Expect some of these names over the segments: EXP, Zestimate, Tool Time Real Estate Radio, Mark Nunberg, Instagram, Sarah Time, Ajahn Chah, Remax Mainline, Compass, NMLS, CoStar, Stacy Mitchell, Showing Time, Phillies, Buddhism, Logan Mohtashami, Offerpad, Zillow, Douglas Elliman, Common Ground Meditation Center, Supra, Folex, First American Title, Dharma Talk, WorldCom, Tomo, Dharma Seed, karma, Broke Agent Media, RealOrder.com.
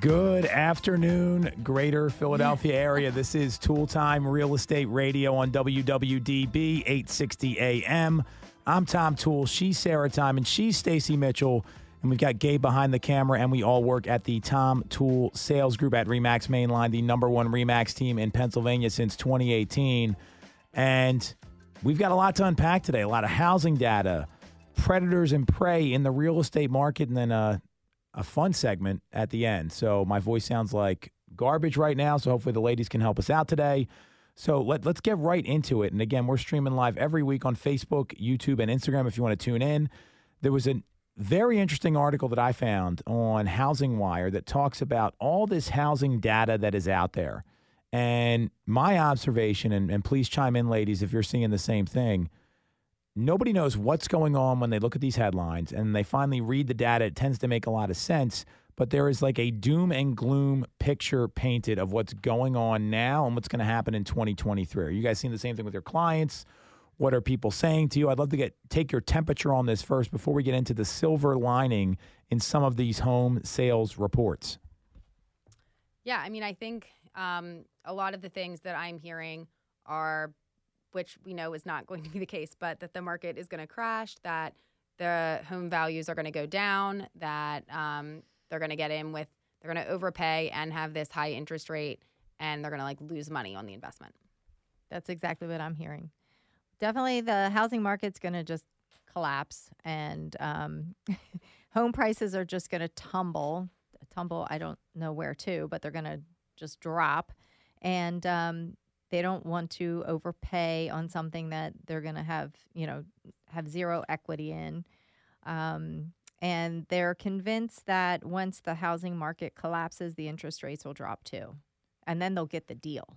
Good afternoon, Greater Philadelphia area. This is Tool Time Real Estate Radio on WWDB 860 AM. I'm Tom Tool. She's Sarah Time, and she's Stacy Mitchell. And we've got Gabe behind the camera, and we all work at the Tom Tool Sales Group at Remax Mainline, the number one Remax team in Pennsylvania since 2018. And we've got a lot to unpack today, a lot of housing data, predators and prey in the real estate market, and then a fun segment at the end. So my voice sounds like garbage right now, so hopefully the ladies can help us out today. So let's get right into it. And again, we're streaming live every week on Facebook, YouTube, and Instagram if you want to tune in. There was a very interesting article that I found on HousingWire that talks about all this housing data that is out there. And my observation, and please chime in, ladies, if you're seeing the same thing, nobody knows what's going on when they look at these headlines and they finally read the data. It tends to make a lot of sense, but there is like a doom and gloom picture painted of what's going on now and what's going to happen in 2023. Are you guys seeing the same thing with your clients? What are people saying to you? I'd love to take your temperature on this first before we get into the silver lining in some of these home sales reports. Yeah, I mean, I think a lot of the things that I'm hearing are, which we know is not going to be the case, but that the market is going to crash, that the home values are going to go down, that they're going to get in with, they're going to overpay and have this high interest rate, and they're going to like lose money on the investment. That's exactly what I'm hearing. Definitely the housing market's going to just collapse, and home prices are just going to tumble. I don't know where to, but they're going to just drop. And they don't want to overpay on something that they're going to have zero equity in. And they're convinced that once the housing market collapses, the interest rates will drop too. And then they'll get the deal.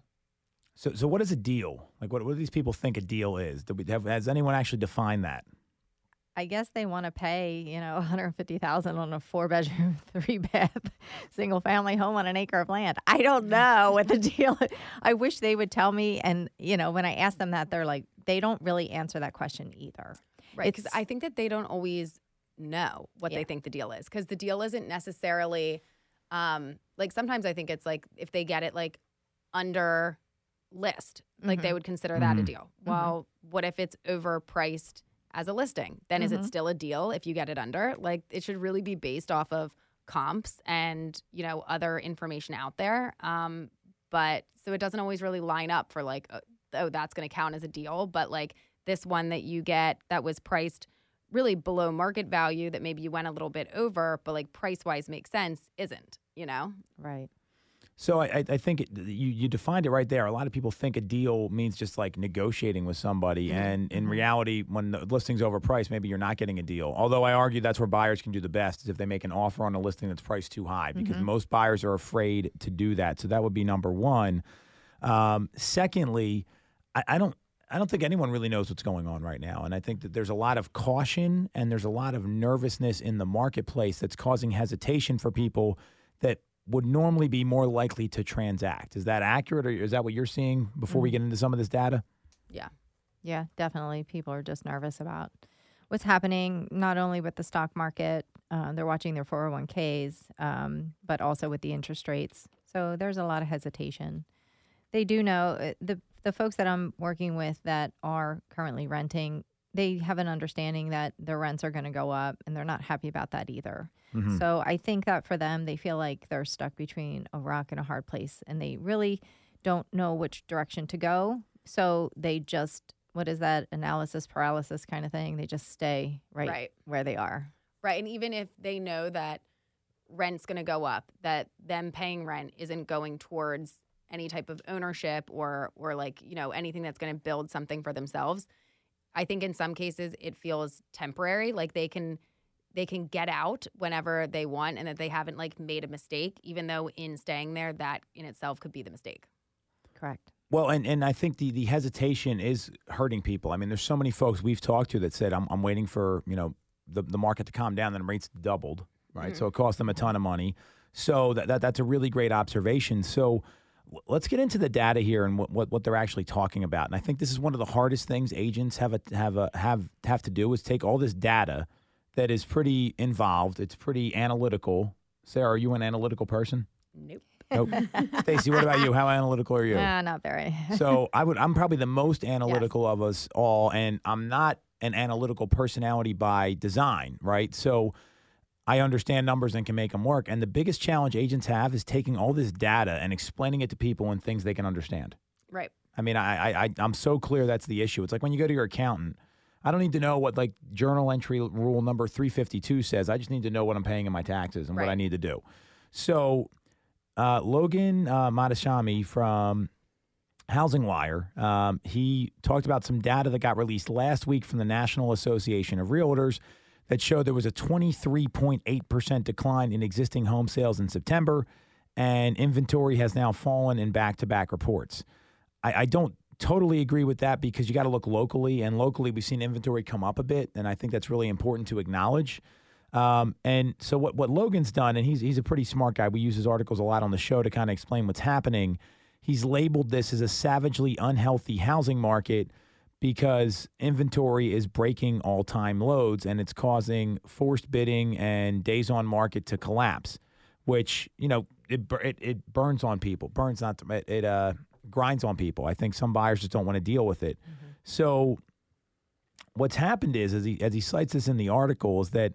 So what is a deal? Like, what do these people think a deal is? Has anyone actually defined that? I guess they want to pay, $150,000 on a 4-bedroom, 3-bath, single-family home on an acre of land. I don't know what the deal is. I wish they would tell me. And, when I ask them that, they're like, they don't really answer that question either. Right, because I think that they don't always know what they think the deal is, because the deal isn't necessarily, like, sometimes I think it's like if they get it, like, under list, like they would consider that a deal. Well, what if it's overpriced as a listing? Then is it still a deal if you get it under? Like, it should really be based off of comps and, other information out there. But so it doesn't always really line up for like, oh, that's going to count as a deal. But like this one that you get that was priced really below market value that maybe you went a little bit over, but like price-wise makes sense, isn't, Right. So I think you defined it right there. A lot of people think a deal means just like negotiating with somebody. And in reality, when the listing's overpriced, maybe you're not getting a deal. Although I argue that's where buyers can do the best, is if they make an offer on a listing that's priced too high, because most buyers are afraid to do that. So that would be number one. Secondly, I don't think anyone really knows what's going on right now. And I think that there's a lot of caution and there's a lot of nervousness in the marketplace that's causing hesitation for people that would normally be more likely to transact. Is that accurate, or is that what you're seeing before we get into some of this data? Yeah, definitely. People are just nervous about what's happening, not only with the stock market, they're watching their 401ks, but also with the interest rates. So there's a lot of hesitation. They do know, the folks that I'm working with that are currently renting, they have an understanding that their rents are going to go up, and they're not happy about that either. So I think that for them, they feel like they're stuck between a rock and a hard place, and they really don't know which direction to go. So they just, what is that, analysis paralysis kind of thing? They just stay right where they are. Right. And even if they know that rent's going to go up, that them paying rent isn't going towards any type of ownership or like, anything that's going to build something for themselves, I think in some cases it feels temporary, like they can get out whenever they want, and that they haven't like made a mistake, even though in staying there, that in itself could be the mistake. Correct. Well, and I think the hesitation is hurting people. I mean, there's so many folks we've talked to that said, I'm waiting for, the market to calm down, then rates doubled, right? So it cost them a ton of money. So that's a really great observation. So let's get into the data here and what they're actually talking about. And I think this is one of the hardest things agents have to do, is take all this data that is pretty involved. It's pretty analytical. Sarah, are you an analytical person? Nope. Nope. Stacy, what about you? How analytical are you? Not very. So I'm probably the most analytical of us all, and I'm not an analytical personality by design, right? So I understand numbers and can make them work. And the biggest challenge agents have is taking all this data and explaining it to people in things they can understand. Right. I mean, I'm so clear that's the issue. It's like when you go to your accountant, I don't need to know what like journal entry rule number 352 says. I just need to know what I'm paying in my taxes and what I need to do. So Logan Mohtashami from HousingWire, he talked about some data that got released last week from the National Association of Realtors that showed there was a 23.8% decline in existing home sales in September, and inventory has now fallen in back-to-back reports. I don't totally agree with that because you got to look locally, and locally we've seen inventory come up a bit, and I think that's really important to acknowledge. And so what Logan's done, and he's a pretty smart guy. We use his articles a lot on the show to kind of explain what's happening. He's labeled this as a savagely unhealthy housing market because inventory is breaking all-time lows, and it's causing forced bidding and days on market to collapse, which, you know, it burns on people. Grinds on people. I think some buyers just don't want to deal with it. Mm-hmm. So what's happened is, as he cites this in the article, is that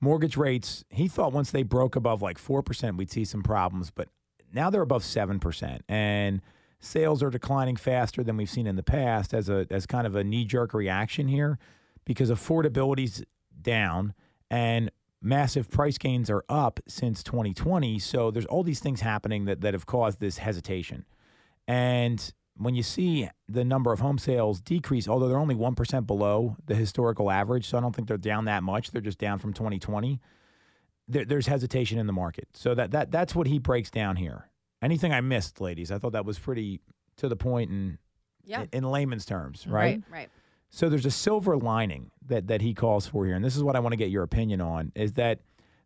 mortgage rates, he thought once they broke above like 4%, we'd see some problems, but now they're above 7%. And sales are declining faster than we've seen in the past as kind of a knee-jerk reaction here because affordability's down and massive price gains are up since 2020. So there's all these things happening that have caused this hesitation. And when you see the number of home sales decrease, although they're only 1% below the historical average, so I don't think they're down that much. They're just down from 2020. There's hesitation in the market. So that's what he breaks down here. Anything I missed, ladies? I thought that was pretty to the point and in layman's terms, right? Right. So there's a silver lining that he calls for here, and this is what I want to get your opinion on, is that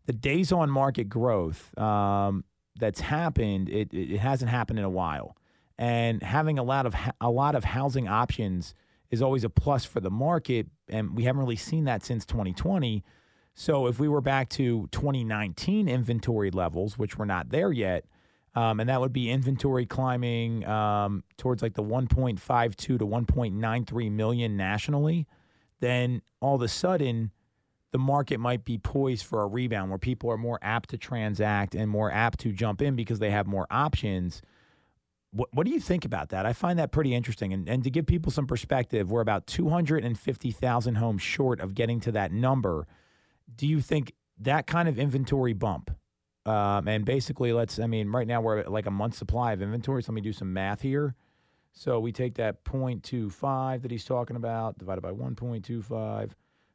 the days on market growth that's happened, it hasn't happened in a while. And having a lot of housing options is always a plus for the market, and we haven't really seen that since 2020. So if we were back to 2019 inventory levels, which we're not there yet, and that would be inventory climbing towards like the 1.52 to 1.93 million nationally, then all of a sudden the market might be poised for a rebound where people are more apt to transact and more apt to jump in because they have more options. What do you think about that? I find that pretty interesting. And to give people some perspective, we're about 250,000 homes short of getting to that number. Do you think that kind of inventory bump, and basically right now we're at like a month's supply of inventory, so let me do some math here. So we take that 0.25 that he's talking about, divided by 1.25.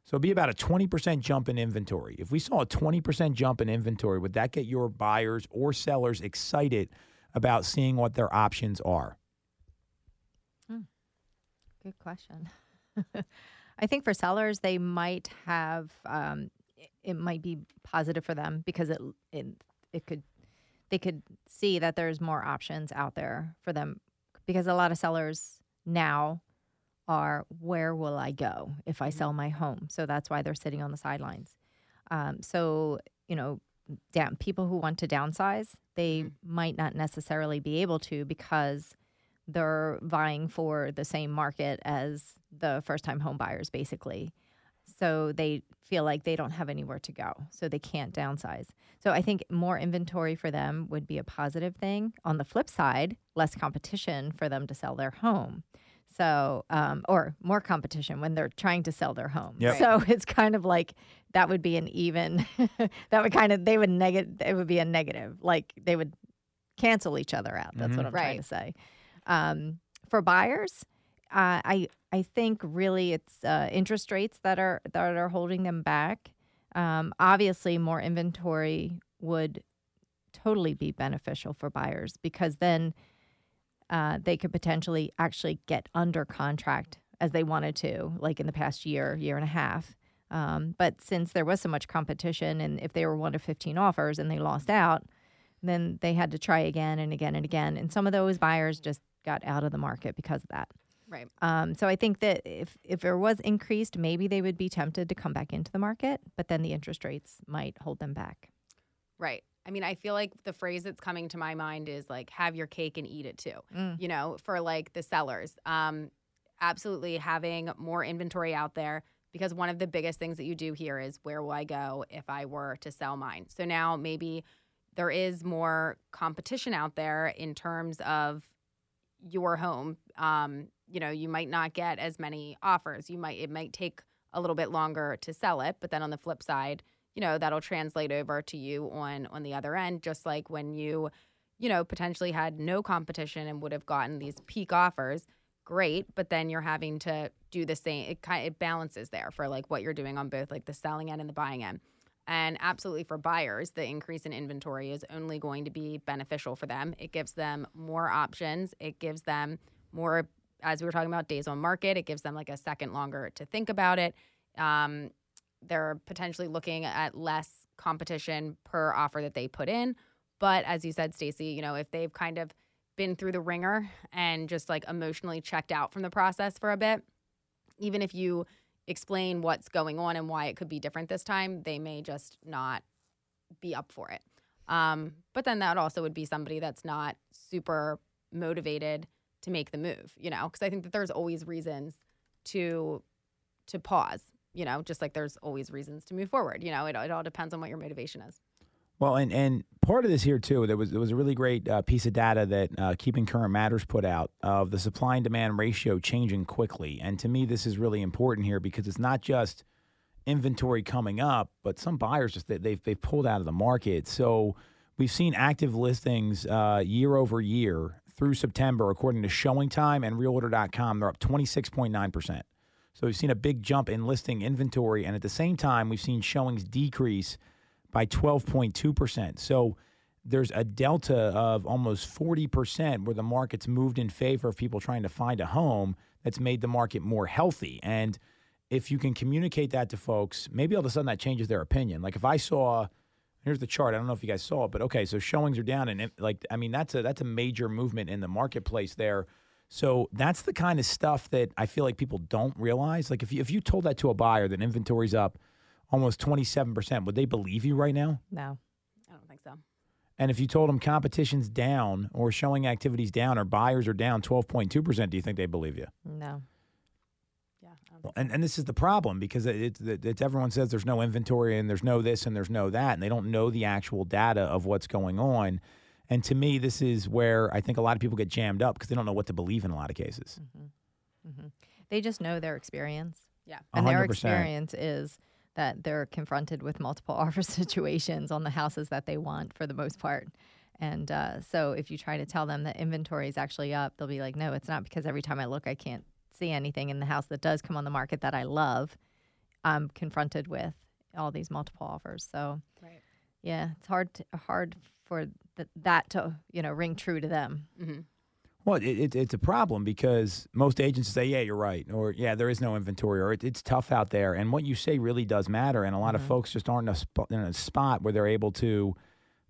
So it'd be about a 20% jump in inventory. If we saw a 20% jump in inventory, would that get your buyers or sellers excited about seeing what their options are? Good question. I think for sellers, they might have, it might be positive for them because they could see that there's more options out there for them, because a lot of sellers now are, where will I go if I sell my home? So that's why they're sitting on the sidelines. So, you know, people who want to downsize, they might not necessarily be able to because they're vying for the same market as the first-time home buyers, basically. So they feel like they don't have anywhere to go, so they can't downsize. So I think more inventory for them would be a positive thing. On the flip side, less competition for them to sell their home. So, or more competition when they're trying to sell their home. Yep. So it's kind of like that would be an even, it would be a negative, like they would cancel each other out. That's what I'm trying to say. For buyers, I think really it's interest rates that are holding them back. Obviously, more inventory would totally be beneficial for buyers because then they could potentially actually get under contract as they wanted to, like in the past year and a half. But since there was so much competition, and if they were one of 15 offers and they lost out, then they had to try again and again and again. And some of those buyers just got out of the market because of that. Right. So I think that if there was increased, maybe they would be tempted to come back into the market, but then the interest rates might hold them back. Right. I mean, I feel like the phrase that's coming to my mind is like, have your cake and eat it too, you know, for like the sellers. Absolutely having more inventory out there, because one of the biggest things that you do here is, where will I go if I were to sell mine? So now maybe there is more competition out there in terms of your home. You know, you might not get as many offers. It might take a little bit longer to sell it, but then on the flip side, you know, that'll translate over to you on the other end, just like when you, you know, potentially had no competition and would have gotten these peak offers, great, but then you're having to do the same. It balances there for like what you're doing on both like the selling end and the buying end. And absolutely for buyers, the increase in inventory is only going to be beneficial for them. It gives them more options. It gives them more, as we were talking about, days on market. It gives them like a second longer to think about it. They're potentially looking at less competition per offer that they put in. But as you said, Stacy, you know, if they've kind of been through the ringer and just like emotionally checked out from the process for a bit, even if you explain what's going on and why it could be different this time, they may just not be up for it. But then that also would be somebody that's not super motivated to make the move, you know, because I think that there's always reasons to pause. You know, just like there's always reasons to move forward. You know, it all depends on what your motivation is. Well, and part of this here, too, there was a really great piece of data that Keeping Current Matters put out of the supply and demand ratio changing quickly. And to me, this is really important here, because it's not just inventory coming up, but some buyers just they've pulled out of the market. So we've seen active listings year over year through September, according to Showing Time and RealOrder.com. They're up 26.9%. So we've seen a big jump in listing inventory, and at the same time, we've seen showings decrease by 12.2%. So there's a delta of almost 40% where the market's moved in favor of people trying to find a home. That's made the market more healthy. And if you can communicate that to folks, maybe all of a sudden that changes their opinion. Like if I saw, here's the chart. I don't know if you guys saw it, but okay, so showings are down, and that's a major movement in the marketplace there. So that's the kind of stuff that I feel like people don't realize. Like if you told that to a buyer that inventory's up almost 27%, would they believe you right now? No, I don't think so. And if you told them competition's down or showing activity's down or buyers are down 12.2%, do you think they believe you? No. Yeah. And this is the problem, because it's everyone says there's no inventory and there's no this and there's no that, and they don't know the actual data of what's going on. And to me, this is where I think a lot of people get jammed up, because they don't know what to believe in a lot of cases. Mm-hmm. Mm-hmm. They just know their experience. Yeah. And 100%. Their experience is that they're confronted with multiple offer situations on the houses that they want for the most part. And so if you try to tell them that inventory is actually up, they'll be like, no, it's not, because every time I look, I can't see anything in the house that does come on the market that I love. I'm confronted with all these multiple offers. So, right. Yeah, it's hard for that to, you know, ring true to them. Mm-hmm. Well, it's a problem, because most agents say, yeah, you're right, or yeah, there is no inventory, or it's tough out there. And what you say really does matter. And a lot of folks just aren't in a spot where they're able to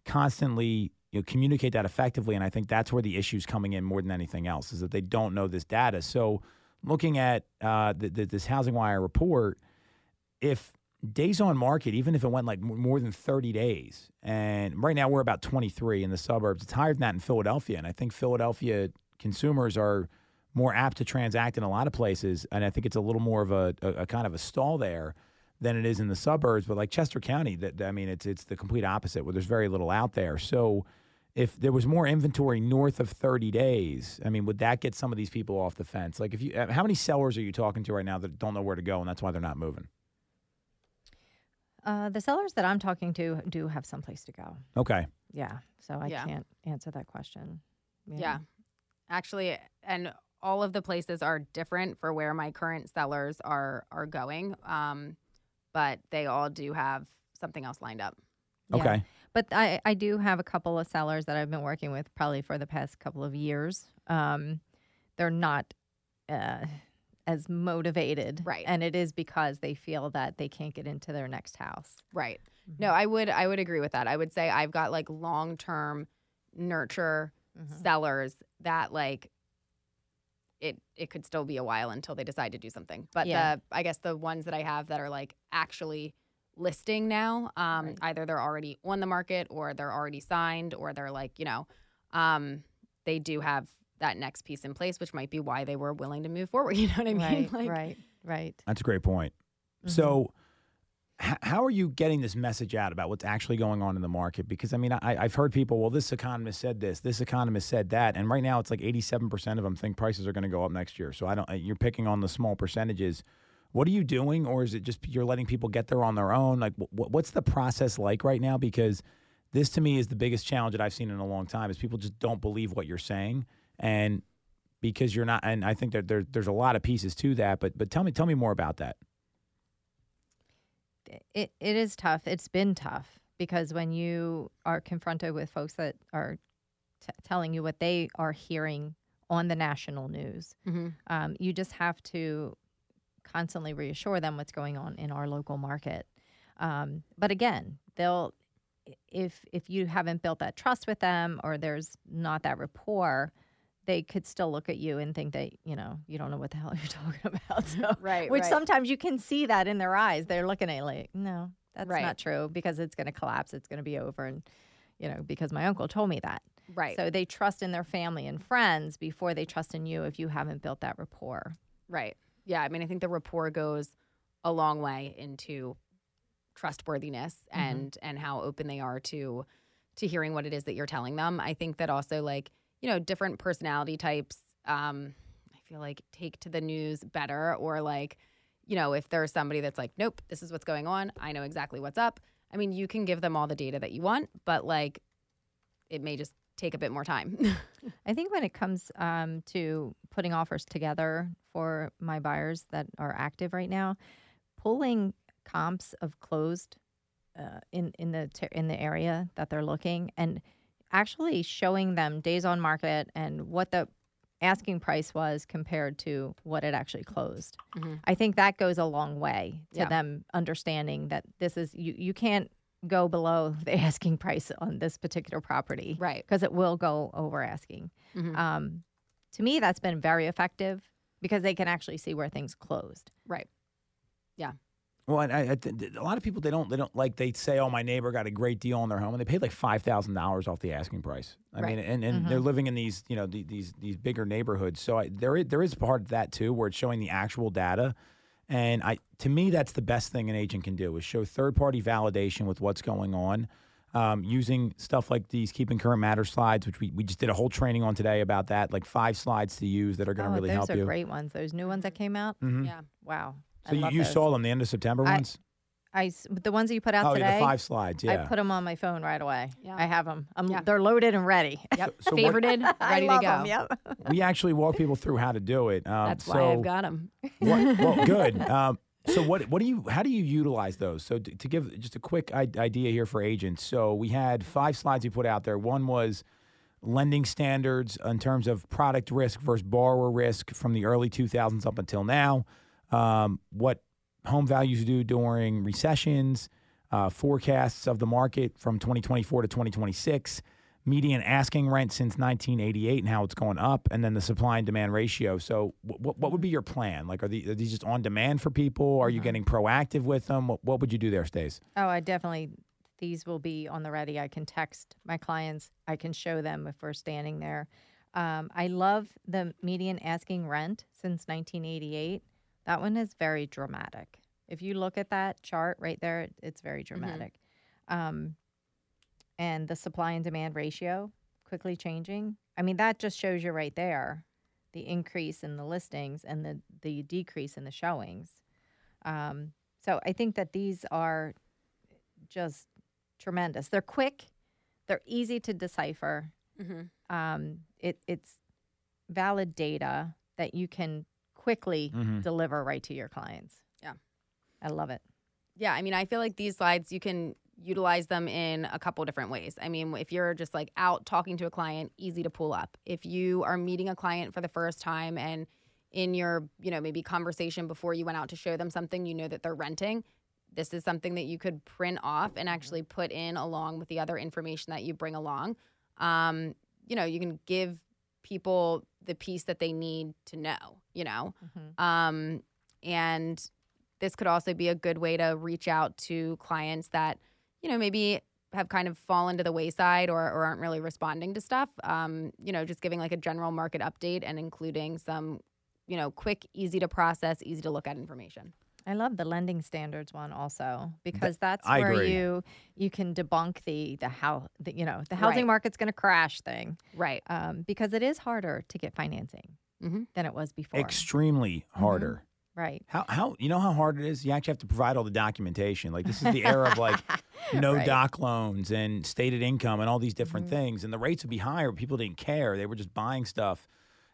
constantly, you know, communicate that effectively. And I think that's where the issue's coming in more than anything else, is that they don't know this data. So looking at this HousingWire report, if days on market, even if it went like more than 30 days, and right now we're about 23 in the suburbs. It's higher than that in Philadelphia, and I think Philadelphia consumers are more apt to transact in a lot of places, and I think it's a little more of a kind of a stall there than it is in the suburbs. But like Chester County, it's the complete opposite, where there's very little out there. So if there was more inventory north of 30 days, I mean, would that get some of these people off the fence? Like, how many sellers are you talking to right now that don't know where to go, and that's why they're not moving? The sellers that I'm talking to do have someplace to go. Okay. Yeah. So I can't answer that question. Yeah. Actually, and all of the places are different for where my current sellers are going, but they all do have something else lined up. Okay. Yeah. But I do have a couple of sellers that I've been working with probably for the past couple of years. They're not as motivated. Right. And it is because they feel that they can't get into their next house. Right. Mm-hmm. No, I would agree with that. I would say I've got like long-term nurture sellers that like it could still be a while until they decide to do something. But I guess the ones that I have that are like actually listing now. Right. Either they're already on the market or they're already signed or they're like, you know, they do have that next piece in place, which might be why they were willing to move forward. You know what I mean? Right, like, right. That's a great point. Mm-hmm. So how are you getting this message out about what's actually going on in the market? Because, I mean, I've heard people, well, this economist said this, this economist said that. And right now it's like 87% of them think prices are going to go up next year. So I don't, you're picking on the small percentages. What are you doing? Or is it just you're letting people get there on their own? Like, what's the process like right now? Because this, to me, is the biggest challenge that I've seen in a long time is people just don't believe what you're saying. And because you're not, and I think that there's a lot of pieces to that, but tell me more about that. It is tough. It's been tough because when you are confronted with folks that are telling you what they are hearing on the national news, mm-hmm. You just have to constantly reassure them what's going on in our local market. But again, if you haven't built that trust with them or there's not that rapport, they could still look at you and think that, you know, you don't know what the hell you're talking about. So, right. Sometimes you can see that in their eyes. They're looking at you like, no, that's not true because it's going to collapse. It's going to be over. And, you know, because my uncle told me that. Right. So they trust in their family and friends before they trust in you if you haven't built that rapport. Right. Yeah. I mean, I think the rapport goes a long way into trustworthiness mm-hmm. and how open they are to hearing what it is that you're telling them. I think that also, like, you know, different personality types, I feel like, take to the news better. Or, like, you know, if there's somebody that's like, nope, this is what's going on. I know exactly what's up. I mean, you can give them all the data that you want, but, like, it may just take a bit more time. I think when it comes to putting offers together for my buyers that are active right now, pulling comps of closed in the area that they're looking and actually showing them days on market and what the asking price was compared to what it actually closed. Mm-hmm. I think that goes a long way to them understanding that this is you can't go below the asking price on this particular property, right? Because it will go over asking. Mm-hmm. To me, that's been very effective because they can actually see where things closed, right? Yeah. Well, a lot of people, they don't like, they say, oh, my neighbor got a great deal on their home, and they paid like $5,000 off the asking price. I mean, and mm-hmm. they're living in these, you know, these bigger neighborhoods. So there is part of that too, where it's showing the actual data. And to me, that's the best thing an agent can do is show third-party validation with what's going on, using stuff like these Keeping Current Matters slides, which we just did a whole training on today about that, like 5 slides to use that are going to really help you. Those are great ones. Those new ones that came out? Mm-hmm. Yeah. Wow. So you saw them, the end of September ones? The ones that you put out today? Oh, yeah, the 5 slides, yeah. I put them on my phone right away. Yeah. I have them. They're loaded and ready. Yep. So favorited, ready to go. Them, yep. We actually walk people through how to do it. That's why I've got them. Well, good. So how do you utilize those? So to give just a quick idea here for agents, so we had 5 slides we put out there. One was lending standards in terms of product risk versus borrower risk from the early 2000s up until now. What home values do during recessions, forecasts of the market from 2024 to 2026, median asking rent since 1988 and how it's going up, and then the supply and demand ratio. So what would be your plan? Like, are these just on demand for people? Are you getting proactive with them? What would you do there, Stace? Oh, these will be on the ready. I can text my clients. I can show them if we're standing there. I love the median asking rent since 1988. That one is very dramatic. If you look at that chart right there, it's very dramatic. Mm-hmm. And the supply and demand ratio quickly changing. I mean, that just shows you right there the increase in the listings and the decrease in the showings. So I think that these are just tremendous. They're quick. They're easy to decipher. Mm-hmm. It's valid data that you can quickly mm-hmm. deliver right to your clients. Yeah. I love it. Yeah. I mean, I feel like these slides, you can utilize them in a couple different ways. I mean, if you're just like out talking to a client, easy to pull up. If you are meeting a client for the first time and in your, you know, maybe conversation before you went out to show them something, you know that they're renting, this is something that you could print off and actually put in along with the other information that you bring along. You know, you can give people the piece that they need to know, you know, mm-hmm. And this could also be a good way to reach out to clients that, you know, maybe have kind of fallen to the wayside or aren't really responding to stuff. You know, just giving like a general market update and including some, you know, quick, easy to process, easy to look at information. I love the lending standards one also, because that's where you can debunk the you know, the housing market's going to crash thing. Right. Because it is harder to get financing than it was before. Extremely harder. Right. How you know how hard it is? You actually have to provide all the documentation. Like, this is the era of like doc loans and stated income and all these different things. And the rates would be higher. People didn't care. They were just buying stuff.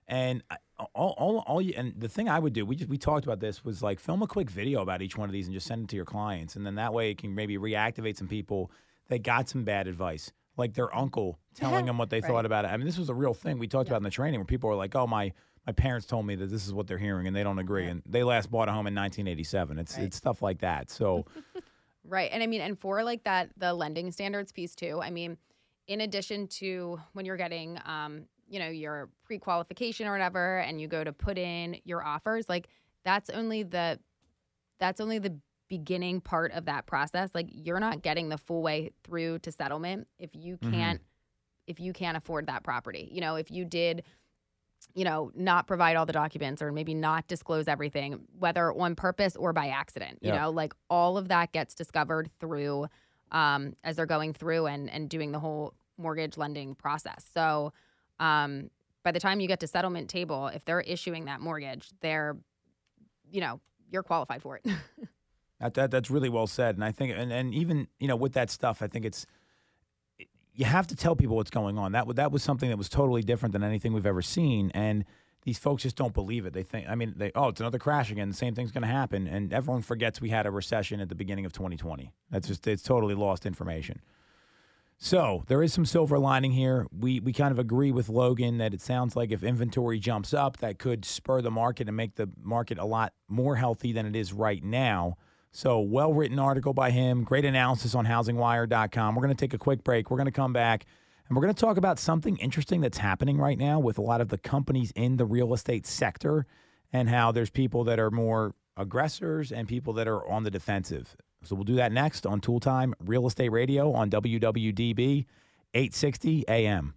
And the thing I would do, we talked about this, was like film a quick video about each one of these and just send it to your clients. And then that way it can maybe reactivate some people that got some bad advice, like their uncle telling them what they thought about it. I mean, this was a real thing we talked about in the training, where people were like, oh, my parents told me that this is what they're hearing, and they don't agree. And they last bought a home in 1987. It's stuff like that. So, And I mean, and for like that, the lending standards piece too. I mean, in addition to when you're getting, you know, your pre-qualification or whatever, and you go to put in your offers, like that's only the beginning part of that process. Like, you're not getting the full way through to settlement if you can't afford that property. You know, if you did, you know, not provide all the documents or maybe not disclose everything, whether on purpose or by accident, you know, like all of that gets discovered through as they're going through and doing the whole mortgage lending process. So by the time you get to settlement table, if they're issuing that mortgage, they're, you know, you're qualified for it. That's really well said. And I think, and even, you know, with that stuff, I think it's, you have to tell people what's going on. That was something that was totally different than anything we've ever seen. And these folks just don't believe it. They think, I mean, it's another crash again. The same thing's going to happen. And everyone forgets we had a recession at the beginning of 2020. That's just, it's totally lost information. So there is some silver lining here. We kind of agree with Logan that it sounds like if inventory jumps up, that could spur the market and make the market a lot more healthy than it is right now. So, well-written article by him. Great analysis on HousingWire.com. We're going to take a quick break. We're going to come back, and we're going to talk about something interesting that's happening right now with a lot of the companies in the real estate sector, and how there's people that are more aggressors and people that are on the defensive. So we'll do that next on Tool Time Real Estate Radio on WWDB 860 AM.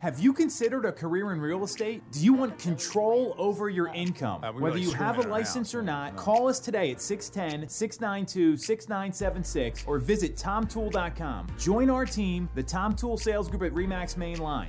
Have you considered a career in real estate? Do you want control over your income? Whether you have a license or not, call us today at 610-692-6976 or visit TomTool.com. Join our team, the Tom Tool Sales Group at Remax Mainline.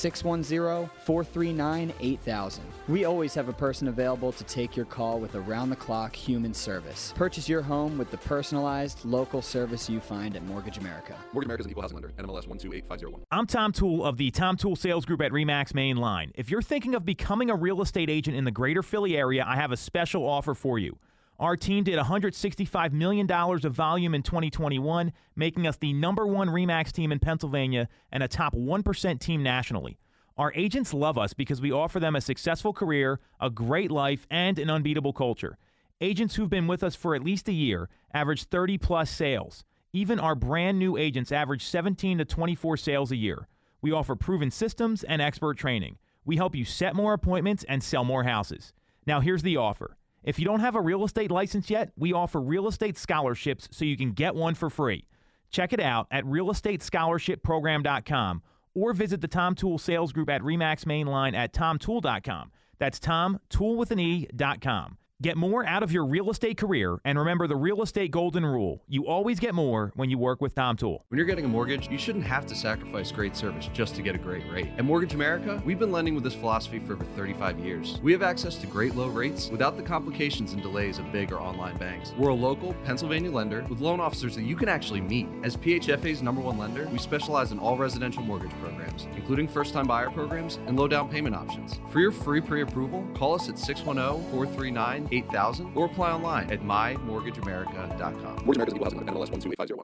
610-439-8000. We always have a person available to take your call with around-the-clock human service. Purchase your home with the personalized, local service you find at Mortgage America. Mortgage America is an equal housing lender. NMLS 128501. I'm Tom Tool of the Tom Tool Sales Group at Remax Mainline. If you're thinking of becoming a real estate agent in the greater Philly area, I have a special offer for you. Our team did $165 million of volume in 2021, making us the #1 RE/MAX team in Pennsylvania and a top 1% team nationally. Our agents love us because we offer them a successful career, a great life, and an unbeatable culture. Agents who've been with us for at least a year average 30-plus sales. Even our brand-new agents average 17 to 24 sales a year. We offer proven systems and expert training. We help you set more appointments and sell more houses. Now here's the offer. If you don't have a real estate license yet, we offer real estate scholarships so you can get one for free. Check it out at realestatescholarshipprogram.com or visit the Tom Tool Sales Group at Remax Mainline at tomtool.com. That's tomtool.com. Get more out of your real estate career, and remember the real estate golden rule. You always get more when you work with Tom Tool. When you're getting a mortgage, you shouldn't have to sacrifice great service just to get a great rate. At Mortgage America, we've been lending with this philosophy for over 35 years. We have access to great low rates without the complications and delays of big or online banks. We're a local Pennsylvania lender with loan officers that you can actually meet. As PHFA's #1 lender, we specialize in all residential mortgage programs, including first-time buyer programs and low down payment options. For your free pre-approval, call us at 610-439 $8,000 or apply online at mymortgageamerica.com. Mortgage America is equal housing lender, NMLS 128-501.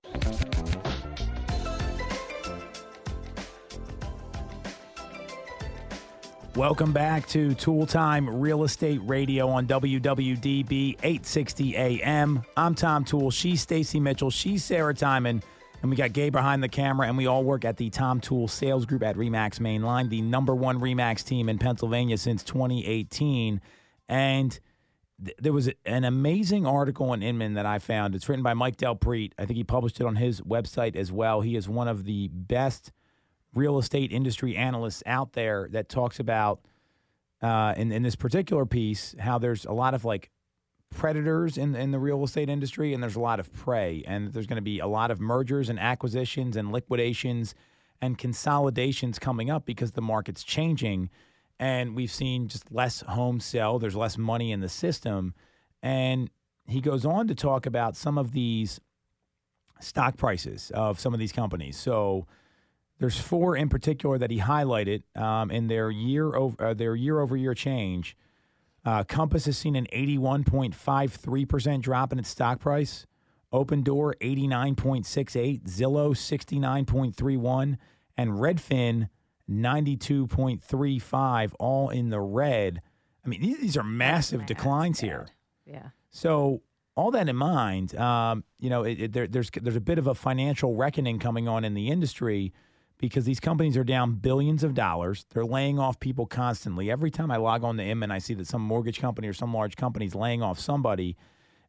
Welcome back to Tool Time Real Estate Radio on WWDB 860 AM. I'm Tom Tool. She's Stacy Mitchell. She's Sarah Time. And we got Gabe behind the camera, and we all work at the Tom Tool Sales Group at Remax Mainline, the #1 Remax team in Pennsylvania since 2018. And there was an amazing article in Inman that I found. It's written by Mike Delprete. I think he published it on his website as well. He is one of the best real estate industry analysts out there that talks about, in this particular piece, how there's a lot of like predators in the real estate industry, and there's a lot of prey, and there's going to be a lot of mergers and acquisitions and liquidations and consolidations coming up because the market's changing, and we've seen just less homes sell. There's less money in the system. And he goes on to talk about some of these stock prices of some of these companies. So there's four in particular that he highlighted in their year-over-year change. Compass has seen an 81.53% drop in its stock price. Open Door, 89.68. Zillow, 69.31. And Redfin, 92.35, all in the red. I mean, these are massive declines here. Yeah. So all that in mind, there's a bit of a financial reckoning coming on in the industry, because these companies are down billions of dollars. They're laying off people constantly. Every time I log on to Inman, I see that some mortgage company or some large company is laying off somebody.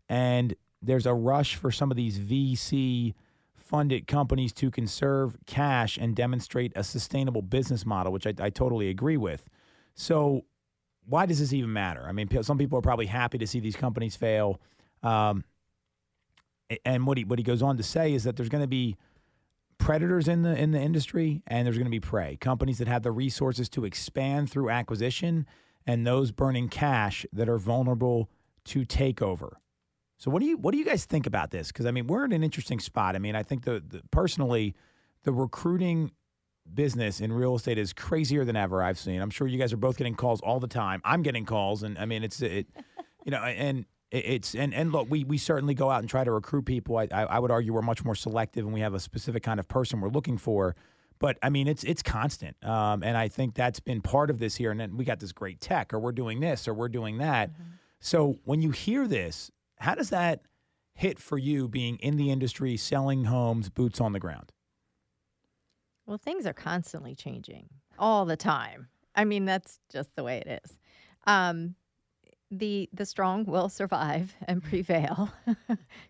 And there's a rush for some of these VC-funded companies to conserve cash and demonstrate a sustainable business model, which I totally agree with. So why does this even matter? I mean, some people are probably happy to see these companies fail. And what he goes on to say is that there's going to be predators in the industry, and there's going to be prey. Companies that have the resources to expand through acquisition, and those burning cash that are vulnerable to takeover. So what do you guys think about this? Because, I mean, we're in an interesting spot. I mean, I think personally, the recruiting business in real estate is crazier than ever I've seen. I'm sure you guys are both getting calls all the time. I'm getting calls, and I mean, look, we certainly go out and try to recruit people. I would argue we're much more selective, and we have a specific kind of person we're looking for. But, I mean, it's constant. And I think that's been part of this here. And then we got this great tech, or we're doing this, or we're doing that. Mm-hmm. So when you hear this, how does that hit for you being in the industry, selling homes, boots on the ground? Well, things are constantly changing all the time. I mean, that's just the way it is. The strong will survive and prevail,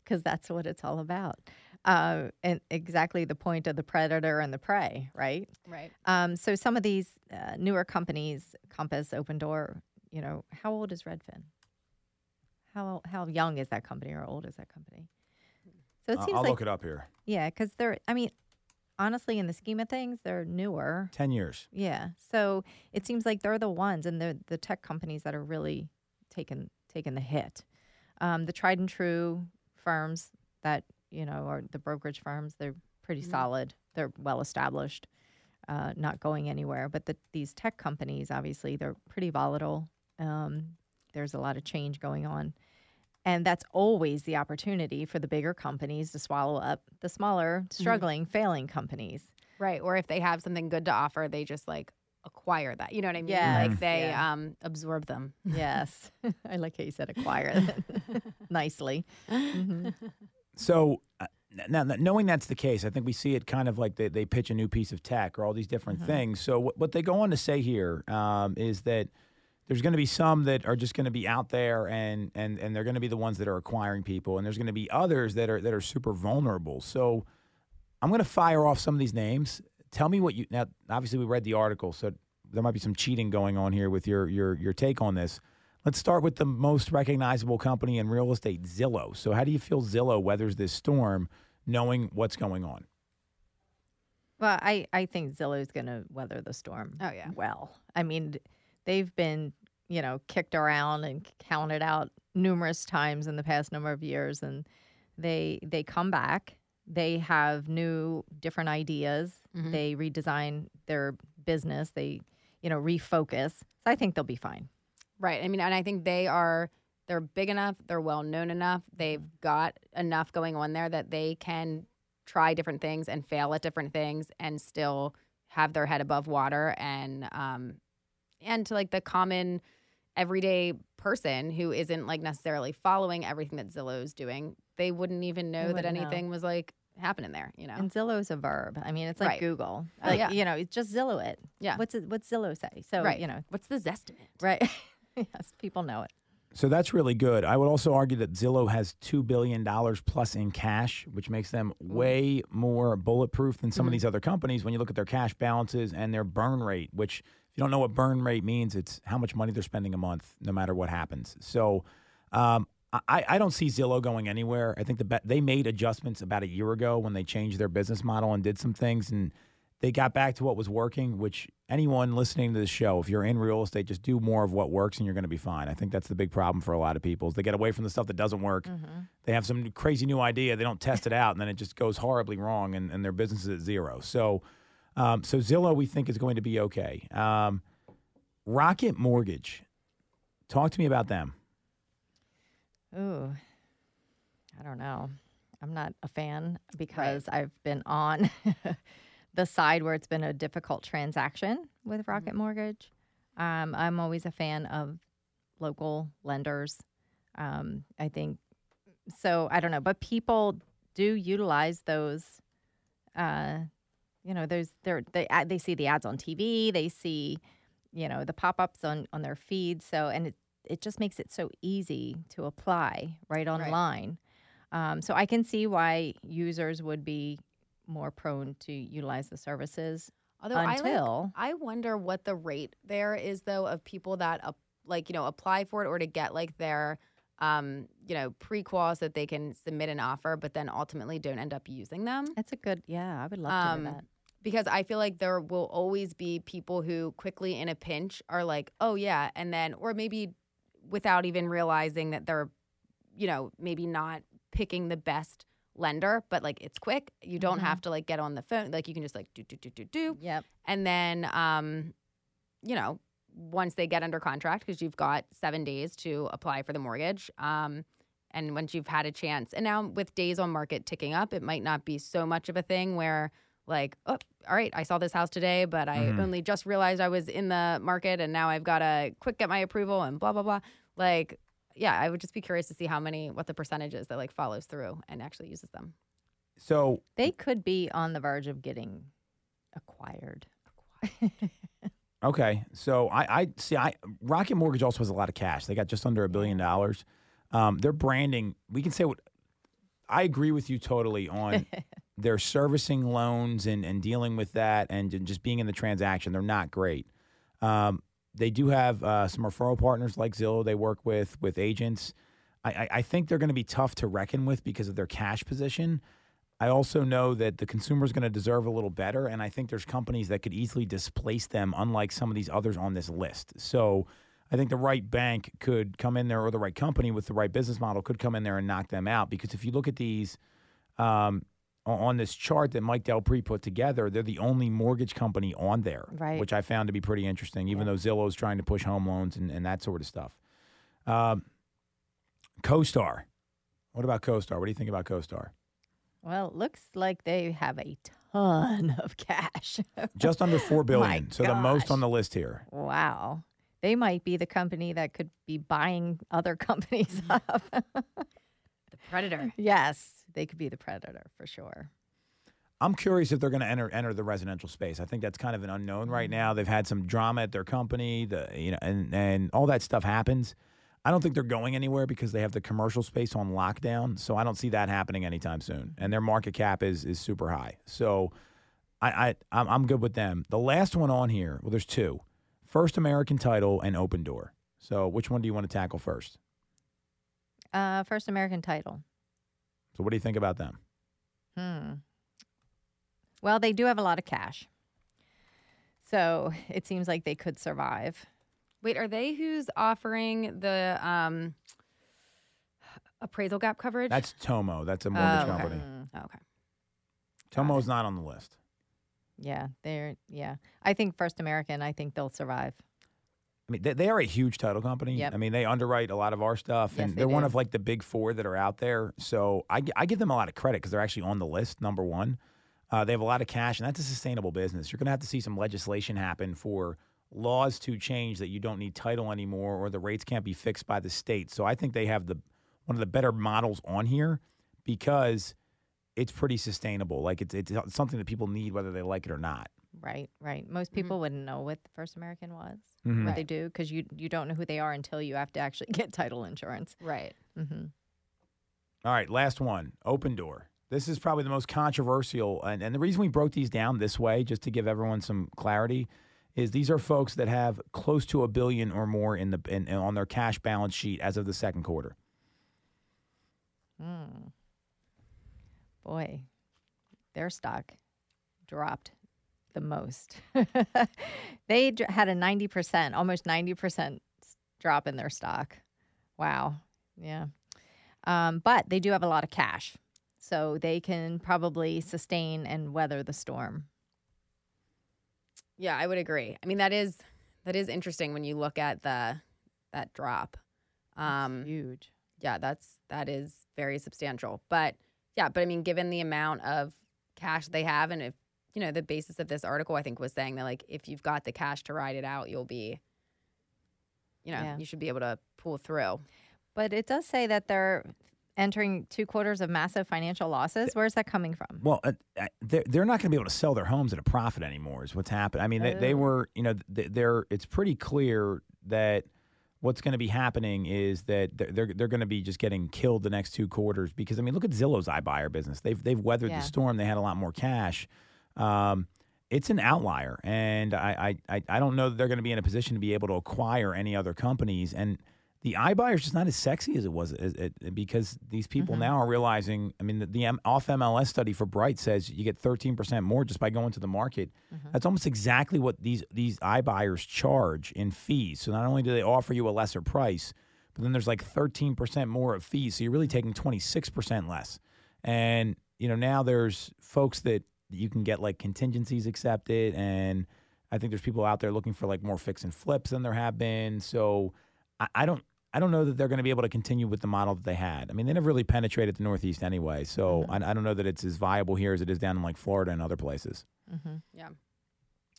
because that's what it's all about. And exactly the point of the predator and the prey, right? Right. So some of these newer companies, Compass, Open Door, you know, how old is Redfin? How young is that company, or old is that company? So it seems I'll look it up here. Yeah, because honestly, in the scheme of things, they're newer. 10 years. Yeah. So it seems like they're the ones, and the tech companies that are really taken the hit. The tried and true firms that, you know, are the brokerage firms, they're pretty solid. They're well established, not going anywhere. But these tech companies, obviously, they're pretty volatile. There's a lot of change going on. And that's always the opportunity for the bigger companies to swallow up the smaller, struggling, failing companies. Right. Or if they have something good to offer, they just like acquire that. You know what I mean? Yes. Like they absorb them. Yes. I like how you said acquire nicely. Mm-hmm. So now knowing that's the case, I think we see it kind of like they pitch a new piece of tech or all these different things. So what they go on to say here is that there's going to be some that are just going to be out there and they're going to be the ones that are acquiring people. And there's going to be others that are super vulnerable. So I'm going to fire off some of these names. Tell me now, obviously, we read the article, so there might be some cheating going on here with your take on this. Let's start with the most recognizable company in real estate, Zillow. So how do you feel Zillow weathers this storm, knowing what's going on? Well, I think Zillow's going to weather the storm. Oh, yeah. Well, I mean, they've been, you know, kicked around and counted out numerous times in the past number of years, and they come back. They have new, different ideas. Mm-hmm. They redesign their business. They, you know, refocus. So I think they'll be fine. Right. I mean, and I think they are They're big enough. They're well-known enough. They've got enough going on there that they can try different things and fail at different things and still have their head above water. And to, like, the common everyday person who isn't, like, necessarily following everything that Zillow's doing, they wouldn't even know that anything was, like, happening there, you know? And Zillow's a verb. I mean, it's like Google. Like, you know, just Zillow it. Yeah. What's Zillow say? So, you know. What's the Zestimate? Right. Yes, people know it. So that's really good. I would also argue that Zillow has $2 billion plus in cash, which makes them way more bulletproof than some of these other companies when you look at their cash balances and their burn rate, which if you don't know what burn rate means, it's how much money they're spending a month no matter what happens. So I don't see Zillow going anywhere. I think they made adjustments about a year ago when they changed their business model and did some things, and they got back to what was working, which anyone listening to this show, if you're in real estate, just do more of what works and you're going to be fine. I think that's the big problem for a lot of people is they get away from the stuff that doesn't work. Mm-hmm. They have some crazy new idea. They don't test it out, and then it just goes horribly wrong, and their business is at zero. So Zillow, we think, is going to be okay. Rocket Mortgage. Talk to me about them. Ooh, I don't know. I'm not a fan because I've been on the side where it's been a difficult transaction with Rocket Mortgage. I'm always a fan of local lenders. I think so. I don't know, but people do utilize those. You know, they see the ads on TV. They see, you know, the pop-ups on their feed. So, and it just makes it so easy to apply right online. Right. So I can see why users would be more prone to utilize the services. Although I wonder what the rate there is, though, of people that like, you know, apply for it or to get like their, you know, pre-quals that they can submit an offer, but then ultimately don't end up using them. That's a good, I would love to do that. Because I feel like there will always be people who quickly in a pinch are like, oh yeah, and then, or maybe without even realizing that they're, you know, maybe not picking the best lender, but like it's quick. You don't have to like get on the phone. Like you can just like do. Yep. And then, you know, once they get under contract, because you've got 7 days to apply for the mortgage. And once you've had a chance, and now with days on market ticking up, it might not be so much of a thing where like, oh, all right, I saw this house today, but I only just realized I was in the market and now I've got to quick get my approval and blah, blah, blah. Like, yeah, I would just be curious to see what the percentage is that like follows through and actually uses them. So they could be on the verge of getting acquired. Okay. So I see Rocket Mortgage also has a lot of cash. They got just under $1 billion. Their branding, we can say I agree with you totally on their servicing loans and dealing with that and just being in the transaction. They're not great. They do have some referral partners like Zillow they work with agents. I think they're going to be tough to reckon with because of their cash position. I also know that the consumer is going to deserve a little better, and I think there's companies that could easily displace them, unlike some of these others on this list. So I think the right bank could come in there, or the right company with the right business model could come in there and knock them out. Because if you look at these on this chart that Mike Delprete put together, they're the only mortgage company on there, which I found to be pretty interesting, even though Zillow's trying to push home loans and that sort of stuff. CoStar. What about CoStar? What do you think about CoStar? Well, it looks like they have a ton of cash. Just under $4 billion, so the most on the list here. Wow. They might be the company that could be buying other companies up. The predator. Yes. They could be the predator for sure. I'm curious if they're going to enter the residential space. I think that's kind of an unknown right now. They've had some drama at their company, and all that stuff happens. I don't think they're going anywhere because they have the commercial space on lockdown, so I don't see that happening anytime soon. And their market cap is super high, so I'm good with them. The last one on here, well, there's two: First American Title and Open Door. So, which one do you want to tackle first? First American Title. So what do you think about them? Well, they do have a lot of cash. So it seems like they could survive. Wait, are they who's offering the appraisal gap coverage? That's Tomo. That's a mortgage company. Oh, okay. Tomo's not on the list. Yeah. I think First American, I think they'll survive. I mean, they are a huge title company. Yep. I mean, they underwrite a lot of our stuff, yes, and they're one of like the big four that are out there. So I give them a lot of credit because they're actually on the list, number one. They have a lot of cash, and that's a sustainable business. You're going to have to see some legislation happen for laws to change that you don't need title anymore or the rates can't be fixed by the state. So I think they have one of the better models on here because it's pretty sustainable. Like it's something that people need whether they like it or not. Right, right. Most people wouldn't know what the First American was, what they do, because you don't know who they are until you have to actually get title insurance. Right. All right, last one, Open Door. This is probably the most controversial, and the reason we broke these down this way, just to give everyone some clarity, is these are folks that have close to $1 billion or more on their cash balance sheet as of the second quarter. Boy, their stock dropped the most. They had a 90%, almost 90% drop in their stock. Wow. Yeah. But they do have a lot of cash, so they can probably sustain and weather the storm. Yeah, I would agree. I mean, that is interesting when you look at that drop. That's huge. Yeah, that is very substantial. But yeah, but I mean, given the amount of cash they have, and if you know, the basis of this article, I think, was saying that, like, if you've got the cash to ride it out, you'll be, you know, you should be able to pull through. But it does say that they're entering 2 quarters of massive financial losses. Where's that coming from? Well, they're not going to be able to sell their homes at a profit anymore is what's happened. I mean, they were, you know, it's pretty clear that what's going to be happening is that they're going to be just getting killed the next 2 quarters because, I mean, look at Zillow's iBuyer business. They've weathered the storm. They had a lot more cash. It's an outlier, and I don't know that they're going to be in a position to be able to acquire any other companies. And the iBuyer is just not as sexy as it was because these people now are realizing, I mean, the off MLS study for Bright says you get 13% more just by going to the market. That's almost exactly what these iBuyers charge in fees. So not only do they offer you a lesser price, but then there's like 13% more of fees. So you're really taking 26% less. And, you know, now there's folks that you can get like contingencies accepted, and I think there's people out there looking for like more fix and flips than there have been. So I don't know that they're going to be able to continue with the model that they had. I mean, they never really penetrated the Northeast anyway, so I don't know that it's as viable here as it is down in like Florida and other places.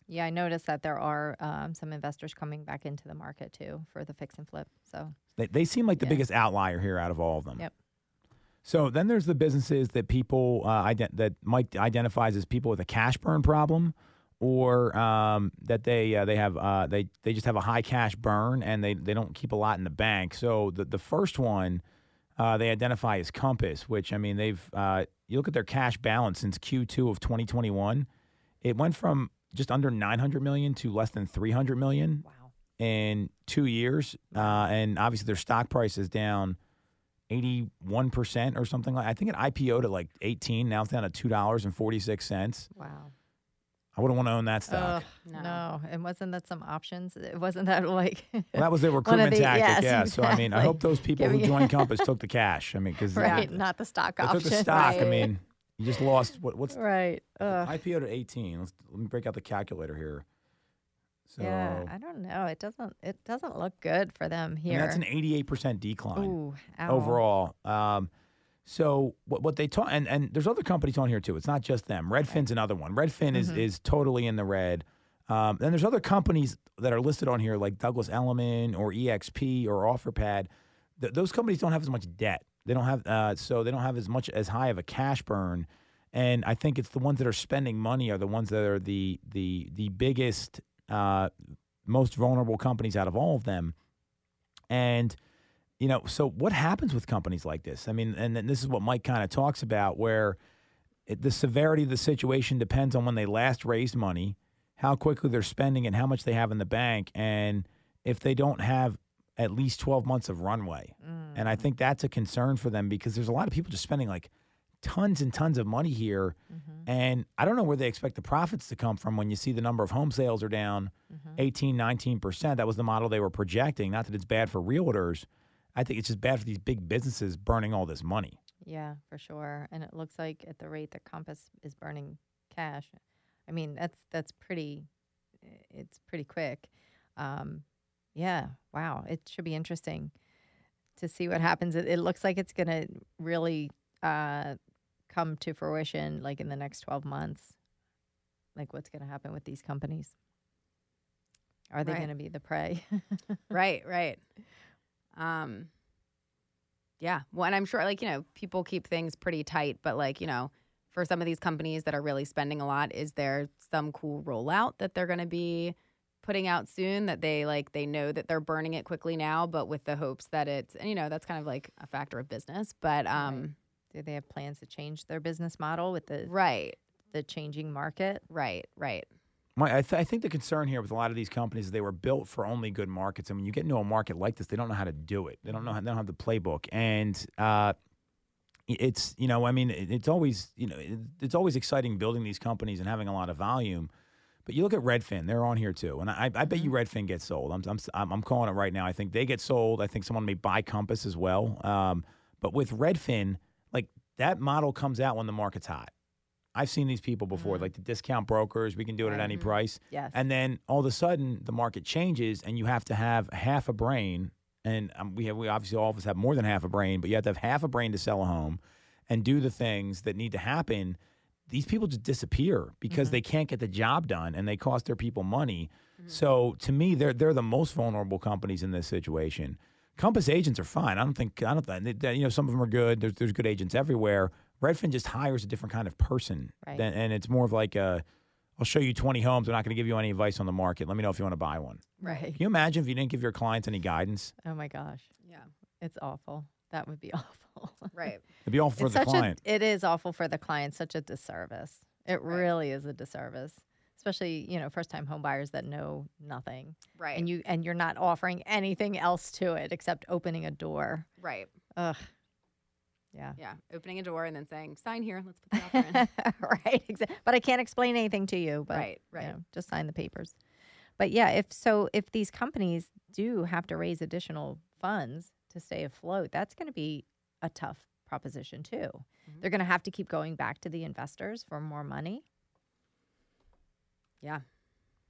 Yeah, I noticed that there are some investors coming back into the market too for the fix and flip. So they seem like the biggest outlier here out of all of them. Yep. So then there's the businesses that people that Mike identifies as people with a cash burn problem, or that they just have a high cash burn and they don't keep a lot in the bank. So the first one they identify as Compass, which, I mean, you look at their cash balance since Q2 of 2021, it went from just under $900 million to less than $300 million in 2 years, and obviously their stock price is down 81% or something like. I think it IPO'd at like 18. Now it's down to $2.46. Wow! I wouldn't want to own that stock. No, and wasn't that some options? It wasn't that like. Well, that was their recruitment tactic. Yes, yeah. Exactly. So I mean, I hope those people who joined Compass took the cash. I mean, because not the stock option. Took the stock. Right. I mean, you just lost what's right. IPO'd at 18. Let me break out the calculator here. So, yeah, I don't know. It doesn't look good for them here. I mean, that's an 88% decline overall. So what they taught, and there's other companies on here too. It's not just them. Redfin's another one. Redfin is totally in the red. Then there's other companies that are listed on here like Douglas Elliman or EXP or Offerpad. Those companies don't have as much debt. They don't have so they don't have as much as high of a cash burn. And I think it's the ones that are spending money are the ones that are the biggest. Most vulnerable companies out of all of them. And, you know, so what happens with companies like this? I mean, and this is what Mike kind of talks about, where the severity of the situation depends on when they last raised money, how quickly they're spending, and how much they have in the bank, and if they don't have at least 12 months of runway. And I think that's a concern for them because there's a lot of people just spending like tons and tons of money here, and I don't know where they expect the profits to come from when you see the number of home sales are down 18-19%. That was the model they were projecting. Not that it's bad for realtors. I think it's just bad for these big businesses burning all this money. Yeah, for sure. And it looks like at the rate that Compass is burning cash, I mean, that's pretty quick. Yeah. Wow. It should be interesting to see what happens. It looks like it's going to really come to fruition like in the next 12 months. Like what's going to happen with these companies? Are they going to be the prey? Right. Yeah. Well, and I'm sure like, you know, people keep things pretty tight, but like, you know, for some of these companies that are really spending a lot, is there some cool rollout that they're going to be putting out soon that they like, they know that they're burning it quickly now, but with the hopes that it's, and you know, that's kind of like a factor of business, but, do they have plans to change their business model with the, the changing market? Right. I think the concern here with a lot of these companies is they were built for only good markets. I mean, you get into a market like this, they don't know how to do it. They don't have the playbook. And it's, you know, I mean, it's always, you know, it's always exciting building these companies and having a lot of volume. But you look at Redfin, they're on here too. And I bet you Redfin gets sold. I'm calling it right now. I think they get sold. I think someone may buy Compass as well. But with Redfin, like that model comes out when the market's hot. I've seen these people before, like the discount brokers. We can do it at any price. Yes. And then all of a sudden, the market changes, and you have to have half a brain. And we obviously all of us have more than half a brain, but you have to have half a brain to sell a home and do the things that need to happen. These people just disappear because they can't get the job done, and they cost their people money. So to me, they're the most vulnerable companies in this situation. Compass agents are fine. I don't think you know, some of them are good. There's good agents everywhere. Redfin just hires a different kind of person, and it's more of like a, I'll show you 20 homes. I'm not going to give you any advice on the market. Let me know if you want to buy one. Right. Can you imagine if you didn't give your clients any guidance? Oh, my gosh. Yeah. It's awful. That would be awful. Right. It'd be awful for the client. It is awful for the client. Such a disservice. It really is a disservice, especially, you know, first-time home buyers that know nothing. Right. And you're not offering anything else to it except opening a door. Right. Ugh. Yeah. Yeah. Opening a door and then saying, sign here. Let's put the offer in. But I can't explain anything to you. But, you know, just sign the papers. But, yeah, if these companies do have to raise additional funds to stay afloat, that's going to be a tough proposition, too. Mm-hmm. They're going to have to keep going back to the investors for more money. Yeah.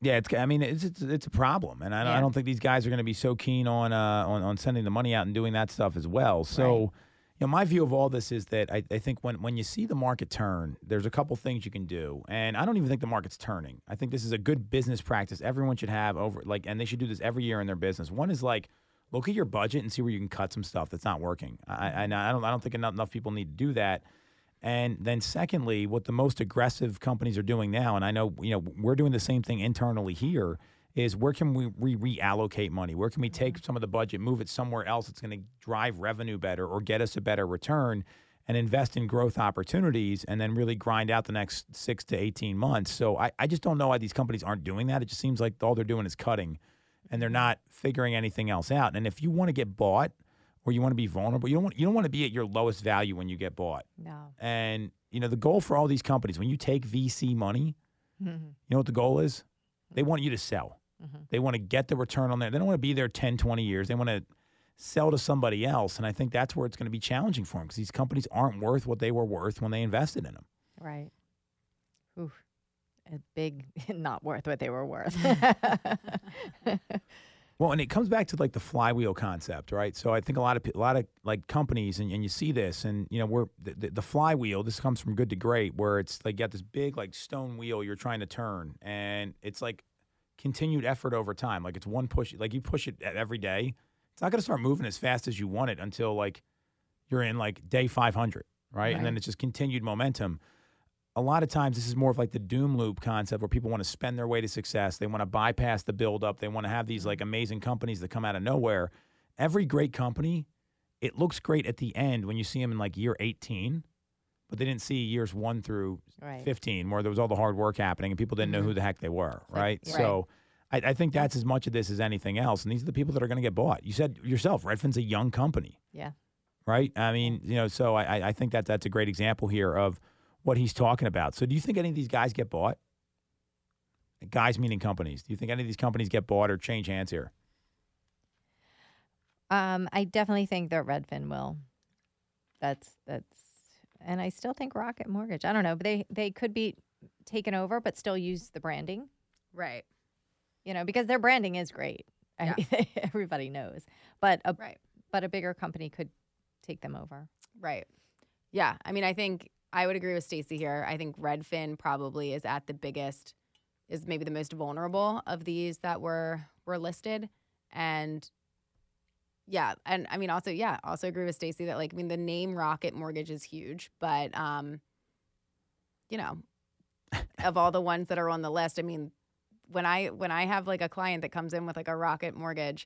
Yeah, it's a problem. And I don't think these guys are going to be so keen on sending the money out and doing that stuff as well. So. Right. You know, my view of all this is that I think when you see the market turn, there's a couple things you can do. And I don't even think the market's turning. I think this is a good business practice everyone should have over, like, and they should do this every year in their business. One is like, look at your budget and see where you can cut some stuff that's not working. I don't think enough people need to do that. And then secondly, what the most aggressive companies are doing now, and I know, you know, we're doing the same thing internally here, is where can we reallocate money? Where can we take some of the budget, move it somewhere else that's going to drive revenue better or get us a better return, and invest in growth opportunities and then really grind out the next 6 to 18 months. So I just don't know why these companies aren't doing that. It just seems like all they're doing is cutting and they're not figuring anything else out. And if you want to get bought or you want to be vulnerable, you don't want to be at your lowest value when you get bought. No. And, you know, the goal for all these companies, when you take VC money, you know what the goal is? They want you to sell. They want to get the return on there. They don't want to be there 10, 20 years. They want to sell to somebody else. And I think that's where it's going to be challenging for them because these companies aren't worth what they were worth when they invested in them. Right. Oof. A big not worth what they were worth. Well, and it comes back to like the flywheel concept, right? So I think a lot of like companies, and you see this, and you know, we're the flywheel. This comes from good to great, where it's like you got this big like stone wheel you're trying to turn, and it's like continued effort over time. Like it's one push, like you push it every day. It's not going to start moving as fast as you want it until like you're in like day 500, right? And then it's just continued momentum. A lot of times this is more of like the doom loop concept where people want to spend their way to success. They want to bypass the buildup. They want to have these like amazing companies that come out of nowhere. Every great company, it looks great at the end when you see them in like year 18, but they didn't see years 1 through 15 where there was all the hard work happening and people didn't know who the heck they were, right? So I think that's as much of this as anything else. And these are the people that are going to get bought. You said yourself, Redfin's a young company. Yeah. Right? I mean, you know, so I think that that's a great example here of what he's talking about. So do you think any of these guys get bought? Guys meaning companies. Do you think any of these companies get bought or change hands here? I definitely think that Redfin will. That's and I still think Rocket Mortgage. I don't know, but they could be taken over but still use the branding. Right. You know, because their branding is great. Yeah. Everybody knows. But a bigger company could take them over. Right. Yeah. I mean, I think I would agree with Stacy here. I think Redfin probably is at the biggest, is maybe the most vulnerable of these that were listed. And yeah, and I mean also, yeah, also agree with Stacy that, like, I mean, the name Rocket Mortgage is huge, but you know, of all the ones that are on the list, I mean, when I have like a client that comes in with like a Rocket Mortgage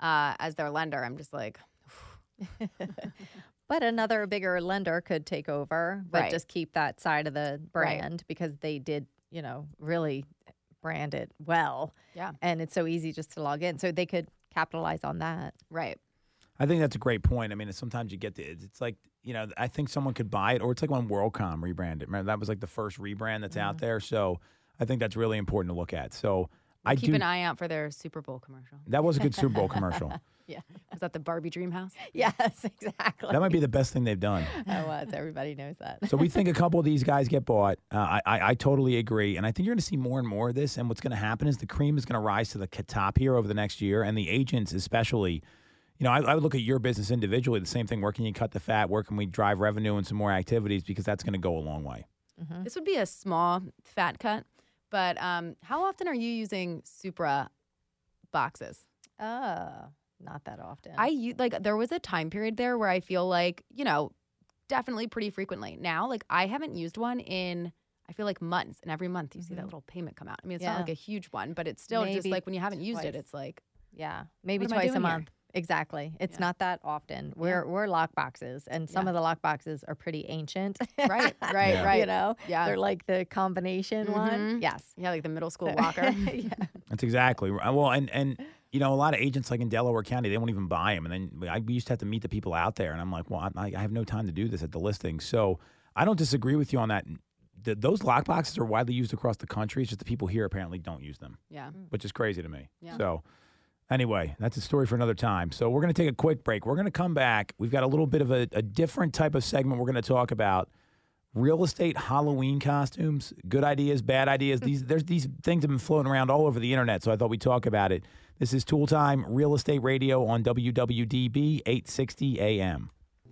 as their lender, I'm just like, but another bigger lender could take over, but just keep that side of the brand because they did, you know, really brand it well. Yeah. And it's so easy just to log in. So they could capitalize on that. Right. I think that's a great point. I mean, sometimes you get to, it's like, you know, I think someone could buy it, or it's like when WorldCom rebranded. Remember, that was like the first rebrand that's out there. So I think that's really important to look at. So I keep an eye out for their Super Bowl commercial. That was a good Super Bowl commercial. Yeah. Was that the Barbie dream house? Yes, exactly. That might be the best thing they've done. It was. Everybody knows that. So we think a couple of these guys get bought. I totally agree. And I think you're going to see more and more of this. And what's going to happen is the cream is going to rise to the top here over the next year. And the agents especially, you know, I would look at your business individually. The same thing, where can you cut the fat? Where can we drive revenue and some more activities? Because that's going to go a long way. Mm-hmm. This would be a small fat cut. But how often are you using Supra boxes? Not that often. There was a time period there where I feel like, you know, definitely pretty frequently. Now, like, I haven't used one in, I feel like, months. And every month you see that little payment come out. I mean, it's not like a huge one, but it's still maybe just like when you haven't used it, it's like. Yeah, maybe twice a month. Here? Exactly. It's not that often. We're lock boxes, and some of the lock boxes are pretty ancient. Right. You know? Yeah. They're like the combination one. Yes. Yeah, like the middle school locker. Yeah. That's exactly right. Well, and you know, a lot of agents, like in Delaware County, they won't even buy them. And then we used to have to meet the people out there, and I'm like, well, I have no time to do this at the listing. So I don't disagree with you on that. Those lockboxes are widely used across the country. It's just the people here apparently don't use them, which is crazy to me. Yeah. So anyway, that's a story for another time. So we're going to take a quick break. We're going to come back. We've got a little bit of a different type of segment we're going to talk about. Real estate Halloween costumes, good ideas, bad ideas. These things have been floating around all over the internet, so I thought we'd talk about it. This is Tool Time Real Estate Radio on WWDB 860 AM.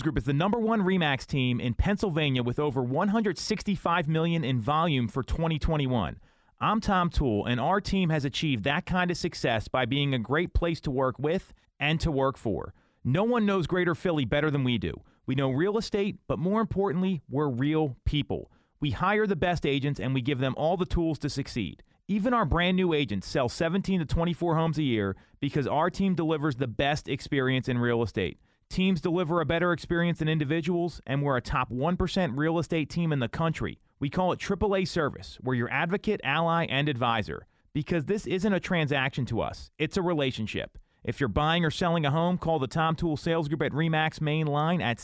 Group is the #1 Remax team in Pennsylvania with over $165 million in volume for 2021. I'm Tom Tool, and our team has achieved that kind of success by being a great place to work with and to work for. No one knows Greater Philly better than we do. We know real estate, but more importantly, we're real people. We hire the best agents, and we give them all the tools to succeed. Even our brand new agents sell 17 to 24 homes a year because our team delivers the best experience in real estate. Teams deliver a better experience than individuals, and we're a top 1% real estate team in the country. We call it AAA service. We're your advocate, ally, and advisor, because this isn't a transaction to us. It's a relationship. If you're buying or selling a home, call the Tom Tool Sales Group at Remax Mainline at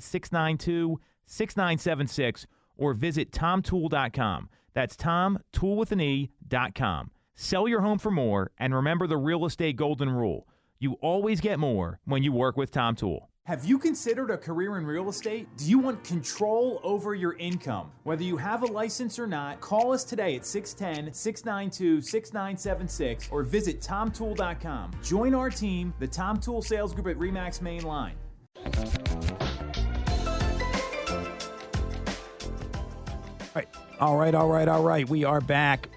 610-692-6976 or visit tomtool.com. That's Tom, Tool with an E.com. Sell your home for more, and remember the real estate golden rule. You always get more when you work with Tom Tool. Have you considered a career in real estate? Do you want control over your income? Whether you have a license or not, call us today at 610-692-6976 or visit tomtool.com. Join our team, the Tom Tool Sales Group at Remax Mainline. All right. We are back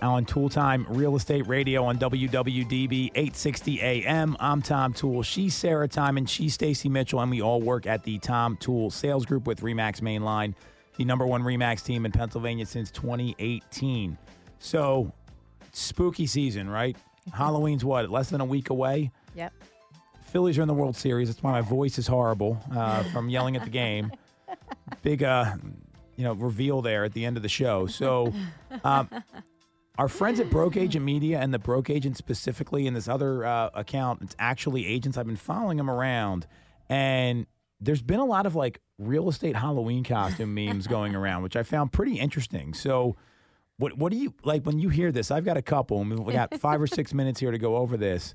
on Tool Time Real Estate Radio on WWDB 860 AM. I'm Tom Tool. She's Sarah Time, and she's Stacy Mitchell, and we all work at the Tom Tool Sales Group with Remax Mainline, the #1 Remax team in Pennsylvania since 2018. So, spooky season, right? Halloween's what? Less than a week away? Yep. Phillies are in the World Series. That's why my voice is horrible from yelling at the game. Big, reveal there at the end of the show. So Our friends at Broke Agent Media and the Broke Agent specifically in this other account, it's actually agents. I've been following them around, and there's been a lot of like real estate Halloween costume memes going around, which I found pretty interesting. So what do you, like when you hear this, I've got a couple, and we got 5 or 6 minutes here to go over this.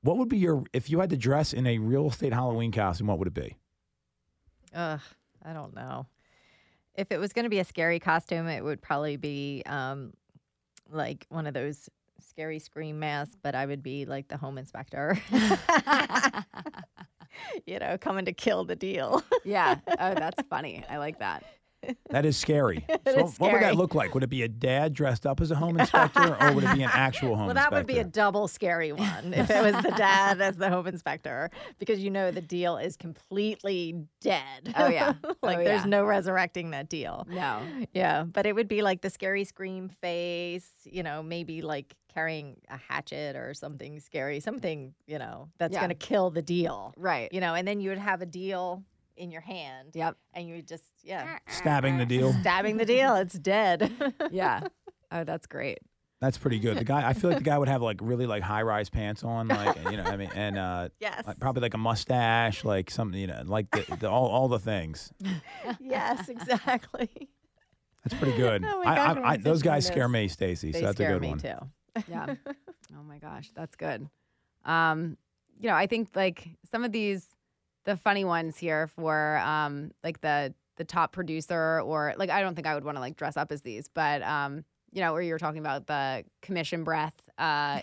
What would be your, if you had to dress in a real estate Halloween costume, what would it be? I don't know. If it was going to be a scary costume, it would probably be like one of those scary scream masks, but I would be like the home inspector. You know, coming to kill the deal. Yeah. Oh, that's funny. I like that. That is scary. So what would that look like? Would it be a dad dressed up as a home inspector, or would it be an actual home inspector? Well, that would be a double scary one if it was the dad as the home inspector, because you know the deal is completely dead. Oh, yeah. Like there's no resurrecting that deal. No. Yeah. But it would be like the scary scream face, you know, maybe like carrying a hatchet or something scary, something, you know, that's going to kill the deal. Right. You know, and then you would have a deal in your hand. Yep. And you just, stabbing the deal. Stabbing the deal. It's dead. Yeah. Oh, that's great. That's pretty good. The guy, I feel like the guy would have like really like high-rise pants on, like, you know, I mean, and probably like a mustache, like something, you know, like all the things. Yes, exactly. That's pretty good. Oh my God, I those guys scare me, Stacy, so that's a good one. They scare me too. Yeah. Oh my gosh, that's good. You know, I think like some of these, the funny ones here for like the top producer, or like I don't think I would want to like dress up as these, but you know, where you were talking about the commission breath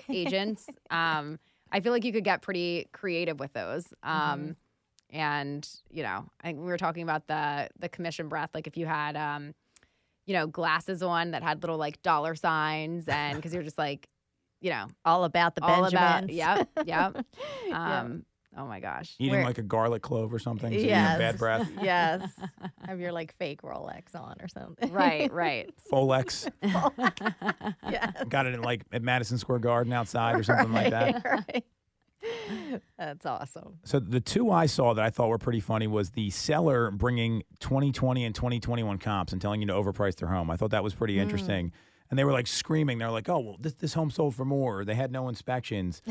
agents. I feel like you could get pretty creative with those. And you know, I think we were talking about the commission breath, like if you had you know, glasses on that had little like dollar signs, and because you're just like, you know, all about the Benjamins. Yep. Oh, my gosh. Eating like a garlic clove or something. So you have bad breath. Yes. Have your, like, fake Rolex on or something. Right. Folex. Yes. Got it in, like, at Madison Square Garden outside or something like that. Right. That's awesome. So the two I saw that I thought were pretty funny was the seller bringing 2020 and 2021 comps and telling you to overprice their home. I thought that was pretty interesting. And they were, like, screaming. They were like, oh, well, this home sold for more. They had no inspections.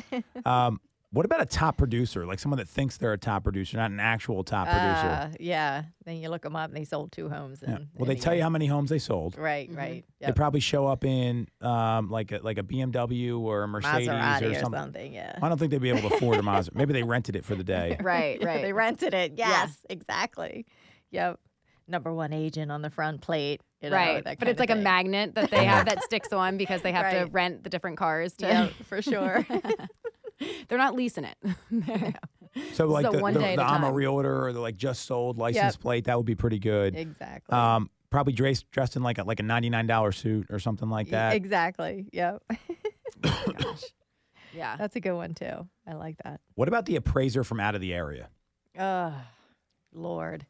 What about a top producer, like someone that thinks they're a top producer, not an actual top producer? Yeah. Then you look them up, and they sold 2 homes. Yeah. Well, they tell you how many homes they sold. Right. Yep. They probably show up in like a BMW or a Mercedes Maserati or something. Yeah. I don't think they'd be able to afford a Maserati. Maybe they rented it for the day. Right. They rented it. Yes, exactly. Yep. Number one agent on the front plate. You know, but it's like a magnet that they have that sticks on because they have to rent the different cars to. Yeah, for sure. They're not leasing it. So like the I'm a realtor or the like just sold license plate, that would be pretty good. Exactly. Probably dressed in like a $99 suit or something like that. Exactly. Yep. Oh gosh. Yeah. That's a good one too. I like that. What about the appraiser from out of the area? Oh, Lord.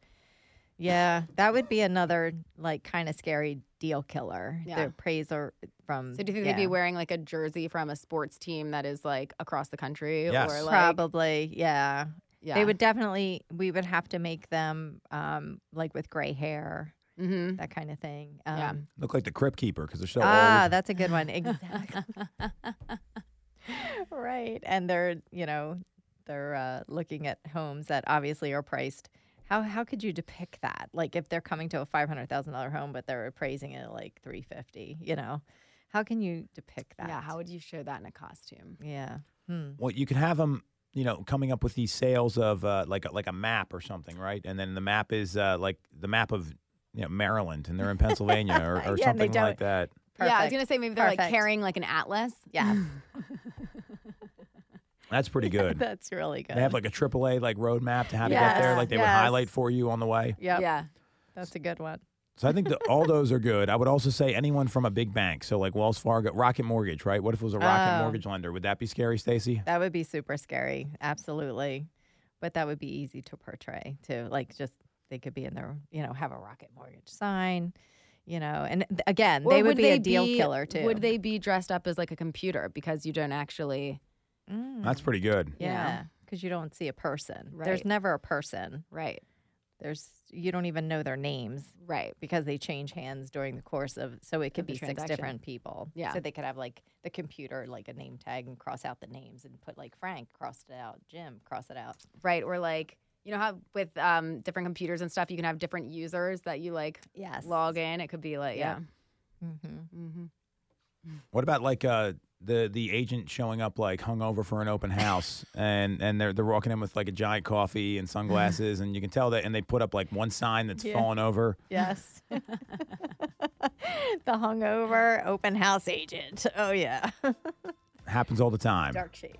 Yeah, that would be another like kind of scary deal killer. Yeah. The appraiser from. So do you think they'd be wearing like a jersey from a sports team that is like across the country? Yes, or, like, probably. Yeah. They would definitely. We would have to make them like with gray hair, that kind of thing. Look like the Crypt Keeper because they're so old. Ah, that's a good one. Exactly. Right, and they're looking at homes that obviously are priced. How could you depict that? Like if they're coming to a $500,000 home, but they're appraising it at like $350,000, you know, how can you depict that? Yeah, how would you show that in a costume? Yeah. Well, you could have them, you know, coming up with these sales of like a map or something, right? And then the map is like the map of, you know, Maryland, and they're in Pennsylvania or something like that. Perfect. Yeah, I was gonna say maybe they're like carrying like an atlas. Yes. That's pretty good. That's really good. They have like a AAA like road map to how to get there. Like they would highlight for you on the way. Yep. Yeah. That's a good one. So I think all those are good. I would also say anyone from a big bank. So like Wells Fargo, Rocket Mortgage, right? What if it was a Rocket Mortgage lender? Would that be scary, Stacy? That would be super scary. Absolutely. But that would be easy to portray too. Like just they could be in their, you know, have a Rocket Mortgage sign. You know, and again, or they would be a deal killer too. Would they be dressed up as like a computer because you don't actually... That's pretty good. Yeah, because you don't see a person. Right. There's never a person. Right. you don't even know their names, right? Because they change hands during the course of, so it could be 6 different people. Yeah. So they could have like the computer, like a name tag, and cross out the names and put like Frank, cross it out, Jim, cross it out. Right. Or like, you know how with different computers and stuff, you can have different users that you like log in. It could be like, What about like the agent showing up like hungover for an open house and they're walking in with like a giant coffee and sunglasses and you can tell that, and they put up like one sign that's fallen over. Yes. The hungover open house agent. Oh yeah. Happens all the time. Dark shades.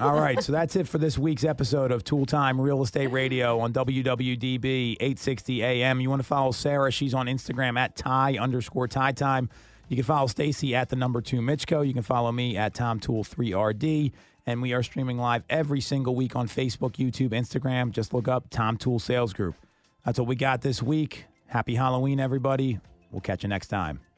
All right, so that's it for this week's episode of Tool Time Real Estate Radio on WWDB 860 AM. You want to follow Sarah? She's on Instagram at @Ty_TyTime. You can follow Stacy at @2Mitchko. You can follow me at TomTool3RD. And we are streaming live every single week on Facebook, YouTube, Instagram. Just look up Tom Tool Sales Group. That's what we got this week. Happy Halloween, everybody. We'll catch you next time.